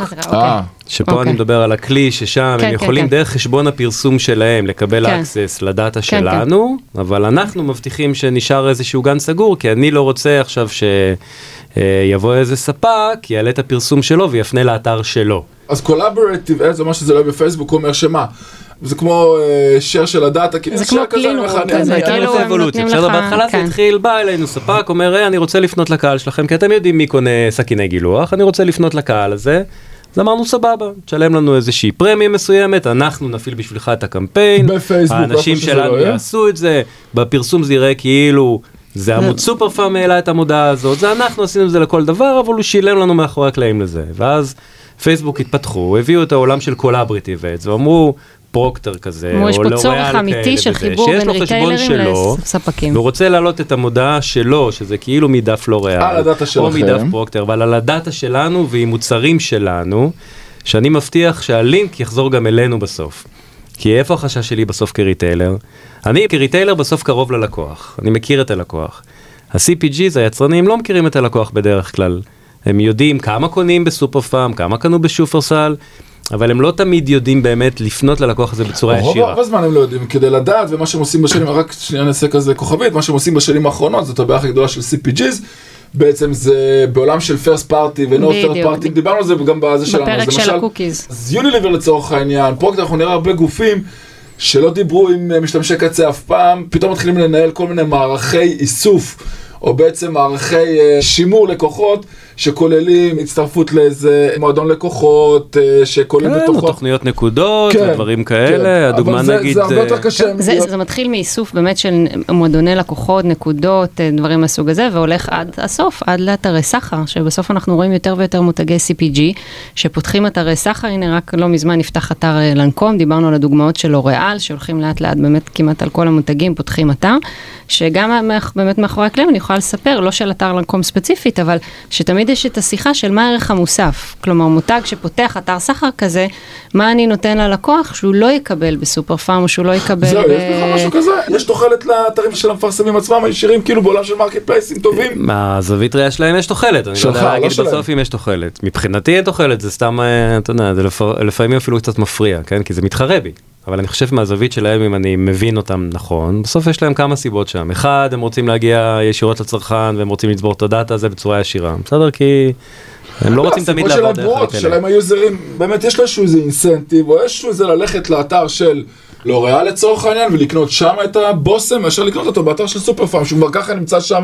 שפה אני מדבר על הכלי ששם הם יכולים דרך חשבון הפרסום שלהם לקבל אקסס לדאטה שלנו, אבל אנחנו מבטיחים שנשאר איזשהו גן סגור, כי אני לא רוצה עכשיו שיבוא איזה ספק, יעלה את הפרסום שלו ויפנה לאתר שלו. אז קולאבריטיב אדס, זה מה שזה לא בפייסבוק, הוא אומר שמה? זה כמו שר של הדאטה, זה כמו קלינור, זה הייתה אבולוציה. בסדר, בהתחלה זה התחיל, בא אלינו ספק, אומר, אני רוצה לפנות לקהל שלכם, כי אתם יודעים מי קונה סכיני גילוח, אני רוצה לפנות לקהל הזה, אז אמרנו סבבה, תשלם לנו איזושהי פרמיה מסוימת, אנחנו נפעיל בשבילך את הקמפיין, האנשים שלנו יעשו את זה, בפרסום זה יראה כאילו, זה עמוד סופר-פארם העלה את המודעה הזאת, זה אנחנו עשינו את זה לכל דבר, אבל הוא שילם לנו מאחורי הקלעים לזה, ואז פייסבוק התפתחו, הביאו את העולם של קולאבריטיב, ואמרו, פרוקטר כזה, או לא ריאל כאלה, שיש לו חשבון שלו, והוא רוצה להעלות את המודעה שלו, שזה כאילו מדף לא ריאל, או מדף פרוקטר, אבל על הדאטה שלנו, ועם מוצרים שלנו, שאני מבטיח שהלינק יחזור גם אלינו בסוף. כי איפה החשש שלי בסוף כריטיילר? אני כריטיילר בסוף קרוב ללקוח, אני מכיר את הלקוח. ה-CPGs, היצרנים, לא מכירים את הלקוח בדרך כלל. הם יודעים כמה קונים בסופר-פארם, כמה קנו בשופרסל, אבל הם לא תמיד יודעים באמת לפנות ללקוח הזה בצורה ישירה. הרבה זמן הם לא יודעים, כדי לדעת, ומה שהם עושים בשנים, רק שנייה נעשה כזה כוכבית, מה שהם עושים בשנים האחרונות, זאת הבעיה הכי גדולה של CPGs, בעצם זה בעולם של first party ו-no third party, דיברנו על זה גם בזה שלנו. בפרק של הקוקיז. אז Unilever לצורך העניין, פרוקטר, אנחנו נראה הרבה גופים, שלא דיברו עם משתמשי קצה אף פעם, פתאום מתחילים לנהל כל מיני מערכי איסוף, או בעצם מערכי שימור לקוחות, שכוללים הצטרפות לאיזה מועדון לקוחות, שכוללים בתוכו. כן, תוכניות נקודות, ודברים כאלה, הדוגמה נגיד... זה הרבה יותר קשה. זה מתחיל מאיסוף באמת של מועדוני לקוחות, נקודות, דברים מהסוג הזה, והולך עד הסוף, עד לאתרי סחר, שבסוף אנחנו רואים יותר ויותר מותגי CPG, שפותחים אתרי סחר, הנה רק לא מזמן נפתח אתר לנקום, דיברנו על הדוגמאות של לוריאל, שהולכים לאט לאט באמת כמעט על כל המותגים, פותחים אתר, שגם באמת מאחורי הקלעים, אני יכולה לספר, לא של אתר לנקום ספציפית, אבל שתמיד יש את השיחה של מה הערך המוסף. כלומר, מותג שפותח אתר סחר כזה, מה אני נותן ללקוח שהוא לא יקבל בסופר-פארם, או שהוא לא יקבל... זהו, יש בכלל משהו כזה. יש תוחלת לאתרים של המפרסמים עצמם, הישירים כאילו בעולם של מרקט פלייסים טובים. מהזווית ראייה שלהם יש תוחלת. אני לא יודע להגיד בסוף אם יש תוחלת. מבחינתי אין תוחלת, זה סתם, אתה יודע, זה לפעמים אפילו קצת מפריע, כן? כי זה מתחרה בי. אבל אני חושב מהזווית שלהם, אם אני מבין אותם נכון, בסוף יש להם כמה סיבות שם. אחד, הם רוצים להגיע ישירות לצרכן, והם רוצים לצבור את הדאטה הזה בצורה ישירה. בסדר, כי הם לא רוצים תמיד לעבוד דרך הכלל. שלהם היוזרים, באמת יש להם איזה אינסנטיב, או יש איזה ללכת לאתר של לוריאל לצורך העניין, ולקנות שם את הבושם, מאשר לקנות אותו באתר של סופר-פארם, שהוא כבר ככה נמצא שם,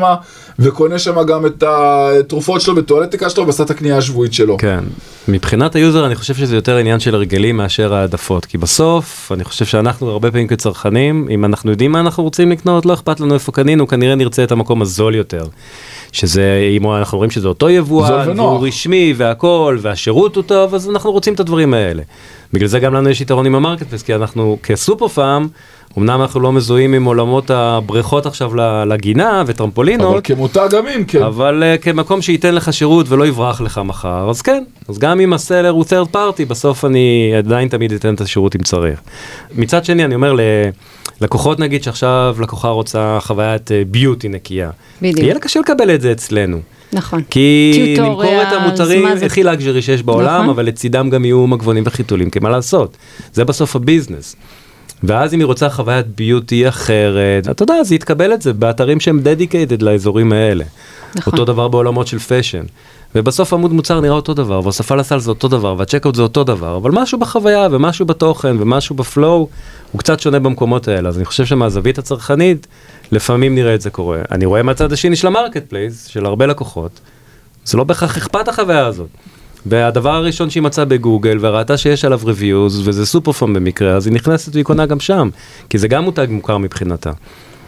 וקונה שם גם את התרופות שלו, בטואלטיקה שלו, ועשה את הקנייה השבועית שלו. כן. מבחינת היוזר, אני חושב שזה יותר עניין של הרגלים מאשר העדפות, כי בסוף, אני חושב שאנחנו הרבה פעמים כצרכנים, אם אנחנו יודעים מה אנחנו רוצים לקנות, לא אכפת לנו איפה קנינו, כנראה נרצה את המקום הזול יותר. שזה, אם אנחנו אומרים שזה אותו יבואן, והוא רשמי, והכל, והשירות הוא טוב, אז אנחנו רוצים את הדברים האלה. בגלל זה גם לנו יש יתרון עם המרקטפלייס, כי אנחנו כסופר-פארם, אמנם אנחנו לא מזוהים עם עולמות הבריכות עכשיו לגינה וטרמפולינות. אבל כמותג אמין, כן. אבל כמקום שייתן לך שירות ולא יברח לך מחר, אז כן. אז גם אם הסלר הוא third party, בסוף אני עדיין תמיד אתן את השירות אם צריך. מצד שני, אני אומר ללקוחות, נגיד שעכשיו לקוחה רוצה חוויית ביוטי נקייה. בדיוק. יהיה לה קשה לקבל את זה אצלנו. נכון. כי נמכור את המוצרים הכי לג'רי שיש בעולם, אבל לצידם גם יהיו מגבונים וחיתולים, כי מה לעשות? זה בסוף הביזנס. ואז אם היא רוצה חוויית ביוטי אחרת, אתה יודע, אז היא תקבל את זה באתרים שהם dedicated לאזורים האלה. אותו דבר בעולמות של פשן. ובסוף עמוד מוצר נראה אותו דבר, והוספה לסל זה אותו דבר, והצ'קאוט זה אותו דבר, אבל משהו בחוויה, ומשהו בתוכן, ומשהו בפלואו, הוא קצת שונה במקומות האלה. אז אני חושב שמהזווית הצרכנית, לפעמים נראה את זה קורה. אני רואה מהצד השני של המרקט פלייס, של הרבה לקוחות, זה לא בהכרח אכפת החוויה הזאת. והדבר הראשון שהיא מצאה בגוגל, וראתה שיש עליו ריוויוז, וזה סופר-פארם במקרה, אז היא נכנסת והיא קונה גם שם, כי זה גם מותג מוכר מבחינתה.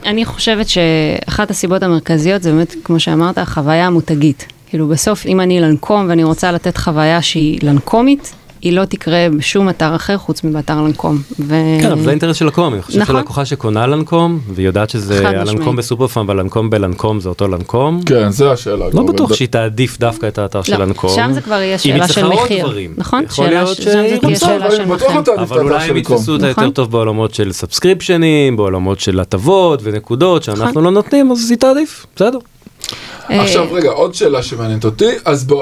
אני חושבת שאחת הסיבות המרכזיות, זה באמת, כמו שאמרת, החוויה המותגית. כאילו בסוף, אם אני לנקום ואני רוצה לתת חוויה שהיא לנקומית, היא לא תקרה בשום אתר אחר חוץ מבאתר לנקום. כן, אבל זה האינטרס של לקום. אני חושב שלקוחה שקונה לנקום, ויודעת שזה הלנקום בסופר-פארם, והלנקום בלנקום זה אותו לנקום. כן, זה השאלה. לא בטוח שהיא תעדיף דווקא את האתר של לנקום. שם זה כבר יהיה שאלה של מחיר. נכון? יכול להיות שזה תהיה שאלה של מחיר. אבל אולי הם יתפסו אותה יותר טוב בעולמות של סאבסקריפשנים, בעולמות של הטבות ונקודות שאנחנו לא נותנים, אז היא תעדיף. בסדר. עכשיו רגע, עוד שאלה שמעניינת אותי, אז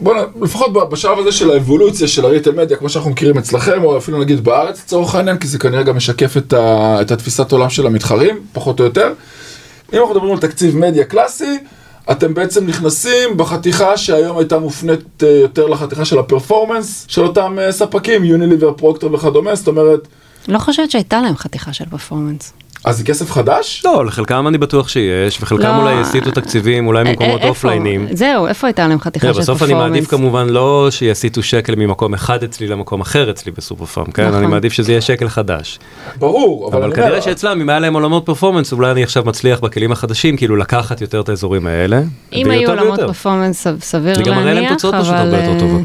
בואו, לפחות בשלב הזה של האבולוציה של הריטל מדיה, כמו שאנחנו מכירים אצלכם, או אפילו נגיד בארץ, לצורך העניין, כי זה כנראה גם משקף את התפיסת עולם של המתחרים, פחות או יותר. אם אנחנו מדברים על תקציב מדיה קלאסי, אתם בעצם נכנסים בחתיכה שהיום הייתה מופנית יותר לחתיכה של הפרפורמנס, של אותם ספקים, יוניליבר, פרוקטר וכדומה, זאת אומרת... לא חושבת שהייתה להם חתיכה של פרפורמנס. אז זה כסף חדש? לא, לחלקם אני בטוח שיש, וחלקם אולי יסיטו תקציבים, אולי ממקומות אופליינים. זהו, איפה הייתה להם חתיכה של פרפורמנס? בסוף אני מעדיף כמובן לא שיסיטו שקל ממקום אחד אצלי למקום אחר אצלי בסופר-פארם, כן? אני מעדיף שזה יהיה שקל חדש. ברור, אבל... אבל כנראה שאצלם, אם היה להם עולמות פרפורמנס, אולי אני עכשיו מצליח בכלים החדשים, כאילו לקחת יותר את האזורים האלה. אם היו עולמות פרפורמנס, סביר להניח, אבל...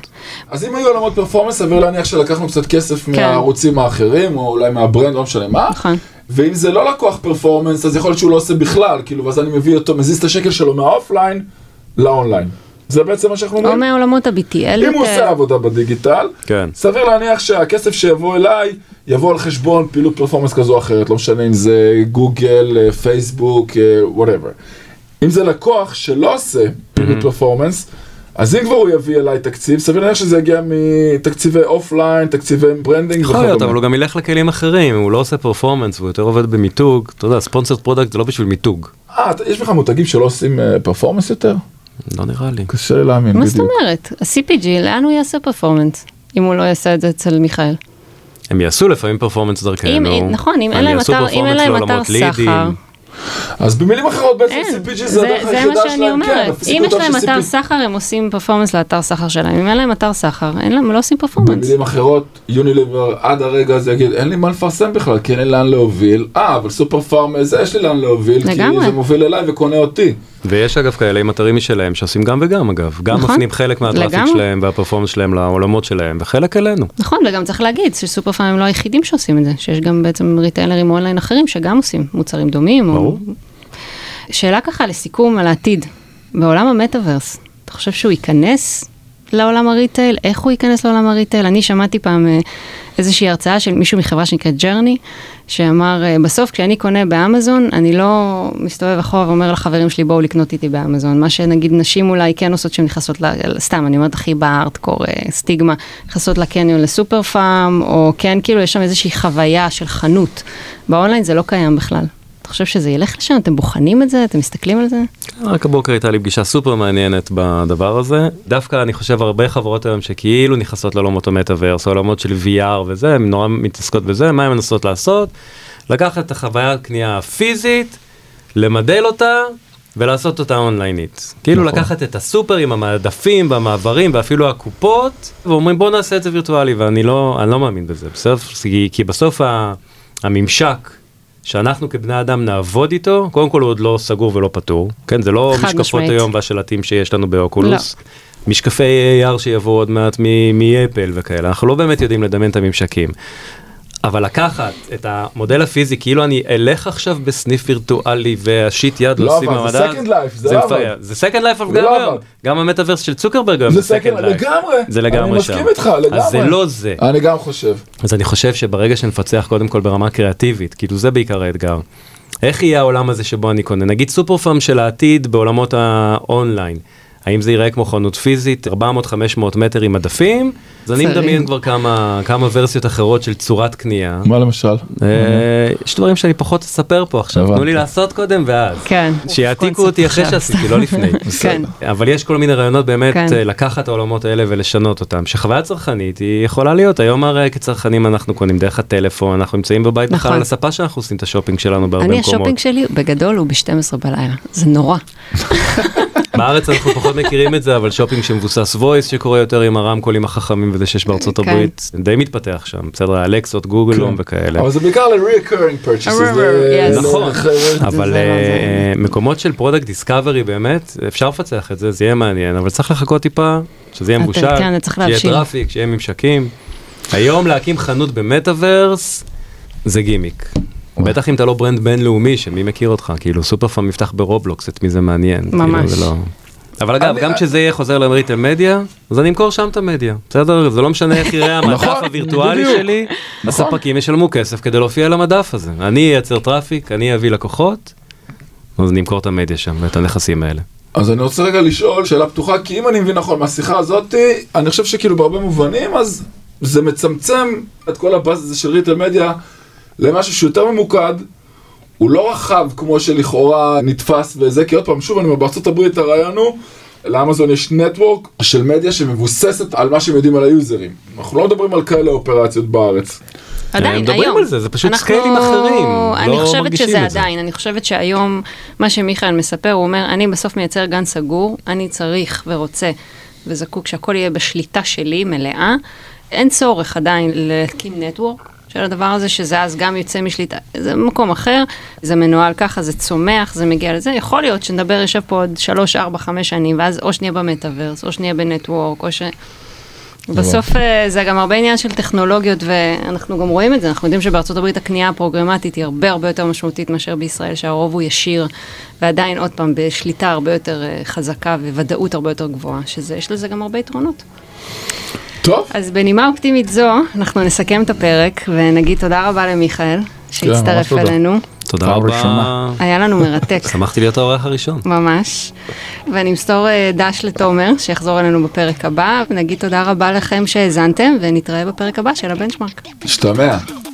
אז אם היו עולמות פרפורמנס, סביר להניח שלקחנו קצת כסף מהערוצים האחרים, או אולי מהברנד, לא משנה מה. ואם זה לא לקוח פרפורמנס, אז יכול להיות שהוא לא עושה בכלל, כאילו, ואז אני מביא אותו, מזיז את השקל שלו מהאופליין לאונליין. זה בעצם מה שאנחנו אומרים. או מעולמות הביטי. אם הוא עושה עבודה בדיגיטל, סביר להניח שהכסף שיבוא אליי, יבוא על חשבון פעילות פרפורמנס כזו או אחרת, לא משנה אם זה גוגל, פייסבוק, whatever. אם זה לקוח שלא עושה פעילות פרפורמנס, אז אם כבר הוא יביא אליי תקציב, סביר להניח שזה יגיע מתקציבי אופליין, תקציבי ברנדינג וכדומה. יכול להיות, אבל הוא גם ילך לכלים אחרים, הוא לא עושה פרפורמנס, הוא יותר עובד במיתוג, אתה יודע, ספונסרד פרודקט זה לא בשביל מיתוג. יש לך מותגים שלא עושים פרפורמנס יותר? לא נראה לי. קשה להאמין, בדיוק. מה זאת אומרת? ה-CPG, לאן הוא יעשה פרפורמנס, אם הוא לא יעשה את זה אצל מיכאל? הם יעשו לפעמים פרפורמנס דרכנו. נכון, אם אין להם אתר סחר. אז במילים אחרות בעצם CPG זה הדרך היחידה שלהם, כן. אם יש להם אתר סחר, הם עושים פרפורמנס לאתר סחר שלהם. אם אין להם אתר סחר, הם לא עושים פרפורמנס. במילים אחרות, יוניליבר עד הרגע הזה יגיד, אין לי מה לפרסם בכלל, כי אין לי לאן להוביל. אבל סופר-פארם, יש לי לאן להוביל, כי זה מוביל אליי וקונה אותי. ויש אגב כאלה עם אתרים משלהם שעושים גם וגם אגב. גם מפנים חלק מהטראפיק שלהם והפרפורמנס שלהם לעולמות שלהם, וחלק אלינו. נכון, וגם צריך להגיד שסופר-פארם הם לא היחידים שעושים את זה, שיש גם בעצם ריטיילרים אונליין אחרים שגם עושים מוצרים דומים. שאלה ככה לסיכום על העתיד. בעולם המטאוורס, אתה חושב שהוא ייכנס לעולם הריטייל? איך הוא ייכנס לעולם הריטייל? אני שמעתי פעם איזושהי הרצאה של מישהו מחברה שנקראת ג'רני, שאמר, בסוף כשאני קונה באמזון, אני לא מסתובב אחורה ואומר לחברים שלי, בואו לקנות איתי באמזון. מה שנגיד נשים אולי כן עושות שהן נכנסות, סתם, אני אומרת הכי בארדקור, סטיגמה, נכנסות לקניון לסופר-פארם, או כן, כאילו יש שם איזושהי חוויה של חנות. באונליין זה לא קיים בכלל. אתה חושב שזה ילך לשם? אתם בוחנים את זה? אתם מסתכלים על זה? רק הבוקר הייתה לי פגישה סופר מעניינת בדבר הזה. דווקא אני חושב הרבה חברות היום שכאילו נכנסות לעולמות המטאוורס, עולמות של VR וזה, הן נורא מתעסקות בזה, מה הן מנסות לעשות? לקחת את החוויה הקנייה הפיזית, למדל אותה, ולעשות אותה אונליינית. כאילו לקחת את הסופר עם המעדפים והמעברים ואפילו הקופות, ואומרים בוא נעשה את זה וירטואלי, ואני לא מאמין בזה. כי בסוף הממשק שאנחנו כבני אדם נעבוד איתו, קודם כל הוא עוד לא סגור ולא פתור, כן? זה לא משקפות משמעית. היום והשלטים שיש לנו באוקולוס, לא. משקפי AR שיבואו עוד מעט מאפל וכאלה, אנחנו לא באמת יודעים לדמיין את הממשקים, אבל לקחת את המודל הפיזי, כאילו אני אלך עכשיו בסניף וירטואלי, והשיט יד לא עושים במדע. זה Second Life, זה לא עבד. זה Second Life, אבל גם המטאוורס של צוקרברג, זה Second Life. לגמרי. זה לגמרי שם. אני מסכים איתך, לגמרי. אז זה לא זה. אני גם חושב. אז אני חושב שברגע שנפצח קודם כל ברמה קריאטיבית, כאילו זה בעיקר האתגר. איך יהיה העולם הזה שבו אני קונה? נגיד סופר-פארם של העתיד בעולמות האונליין. האם זה ייראה כמו חנות פיזית, 400-500 מטר עם עדפים? אז אני מדמיין כבר כמה ורסיות אחרות של צורת קנייה. מה למשל? יש דברים שאני פחות אספר פה עכשיו. תנו לי לעשות קודם ואז. כן. שיעתיקו אותי אחרי שעשיתי, לא לפני. כן. אבל יש כל מיני רעיונות באמת לקחת העולמות האלה ולשנות אותם. שחוויה צרכנית היא יכולה להיות. היום הרי כצרכנים אנחנו קונים דרך הטלפון, אנחנו נמצאים בבית בכלל על הספה שאנחנו עושים את השופינג שלנו בהרבה מקומות. אני השופינג שלי בגדול הוא ב-12 בלילה. זה נורא. בארץ אנחנו פחות מכירים את זה, אבל שופינג שמבוסס וויס שקורה יותר עם הרמקולים החכמים וזה שיש בארצות הברית, די מתפתח שם, בסדר, אלקסות, גוגל הום וכאלה. אבל זה בעיקר ל-recurring purchases. נכון, אבל מקומות של product discovery באמת, אפשר לפצח את זה, זה יהיה מעניין, אבל צריך לחכות טיפה, שזה יהיה מבושל, שיהיה טראפיק, שיהיה ממשקים. היום להקים חנות במטאברס, זה גימיק. בטח אם אתה לא ברנד בינלאומי, שמי מכיר אותך, כאילו סופר-פארם יפתח ברובלוקס, את מי זה מעניין. ממש. אבל אגב, גם כשזה יהיה חוזר למריטל מדיה, אז אני אמכור שם את המדיה. בסדר? זה לא משנה איך יראה המדף הווירטואלי שלי, הספקים ישלמו כסף כדי להופיע על המדף הזה. אני אייצר טראפיק, אני אביא לקוחות, אז אני אמכור את המדיה שם, ואת הנכסים האלה. אז אני רוצה רגע לשאול, שאלה פתוחה, כי אם אני מבין נכון, מהשיחה הזאת, אני חושב שכאילו בהרבה מובנים, אז זה מצמצם את כל הבאז הזה של ריטל מדיה, למשהו שיותר ממוקד, הוא לא רחב כמו שלכאורה נתפס וזה, כי עוד פעם שוב, אני בארצות הברית הראינו, לאמזון יש נטוורק של מדיה שמבוססת על מה שהם יודעים על היוזרים. אנחנו לא מדברים על כאלה אופרציות בארץ. עדיין, מדברים על זה, זה פשוט סקיילים אחרים. אני חושבת שזה עדיין, אני חושבת שהיום, מה שמיכאל מספר, הוא אומר, אני בסוף מייצר גן סגור, אני צריך ורוצה וזקוק שהכל יהיה בשליטה שלי מלאה, אין צורך עדיין להקים נטוורק, של הדבר הזה, שזה אז גם יוצא משליטה, זה מקום אחר, זה מנוהל ככה, זה צומח, זה מגיע לזה, יכול להיות שנדבר יושב פה עוד 3-4-5 שנים, ואז או שנהיה במטאברס, או שנהיה בנטוורק, או ש... בסוף זה גם הרבה עניין של טכנולוגיות, ואנחנו גם רואים את זה, אנחנו יודעים שבארצות הברית הקנייה הפרוגרמטית היא הרבה הרבה יותר משמעותית מאשר בישראל, שהרוב הוא ישיר, ועדיין עוד פעם בשליטה הרבה יותר חזקה, וודאות הרבה יותר גבוהה, שיש לזה גם הרבה יתרונות. טוב. אז בנימה אופטימית זו, אנחנו נסכם את הפרק, ונגיד תודה רבה למיכאל, שהצטרף אלינו. תודה רבה. היה לנו מרתק. שמחתי להיות האורח הראשון. ממש. ואני מסתור דש לתומר, שיחזור אלינו בפרק הבא, ונגיד תודה רבה לכם שהזנתם, ונתראה בפרק הבא של הבנצ'מארק. שתמע.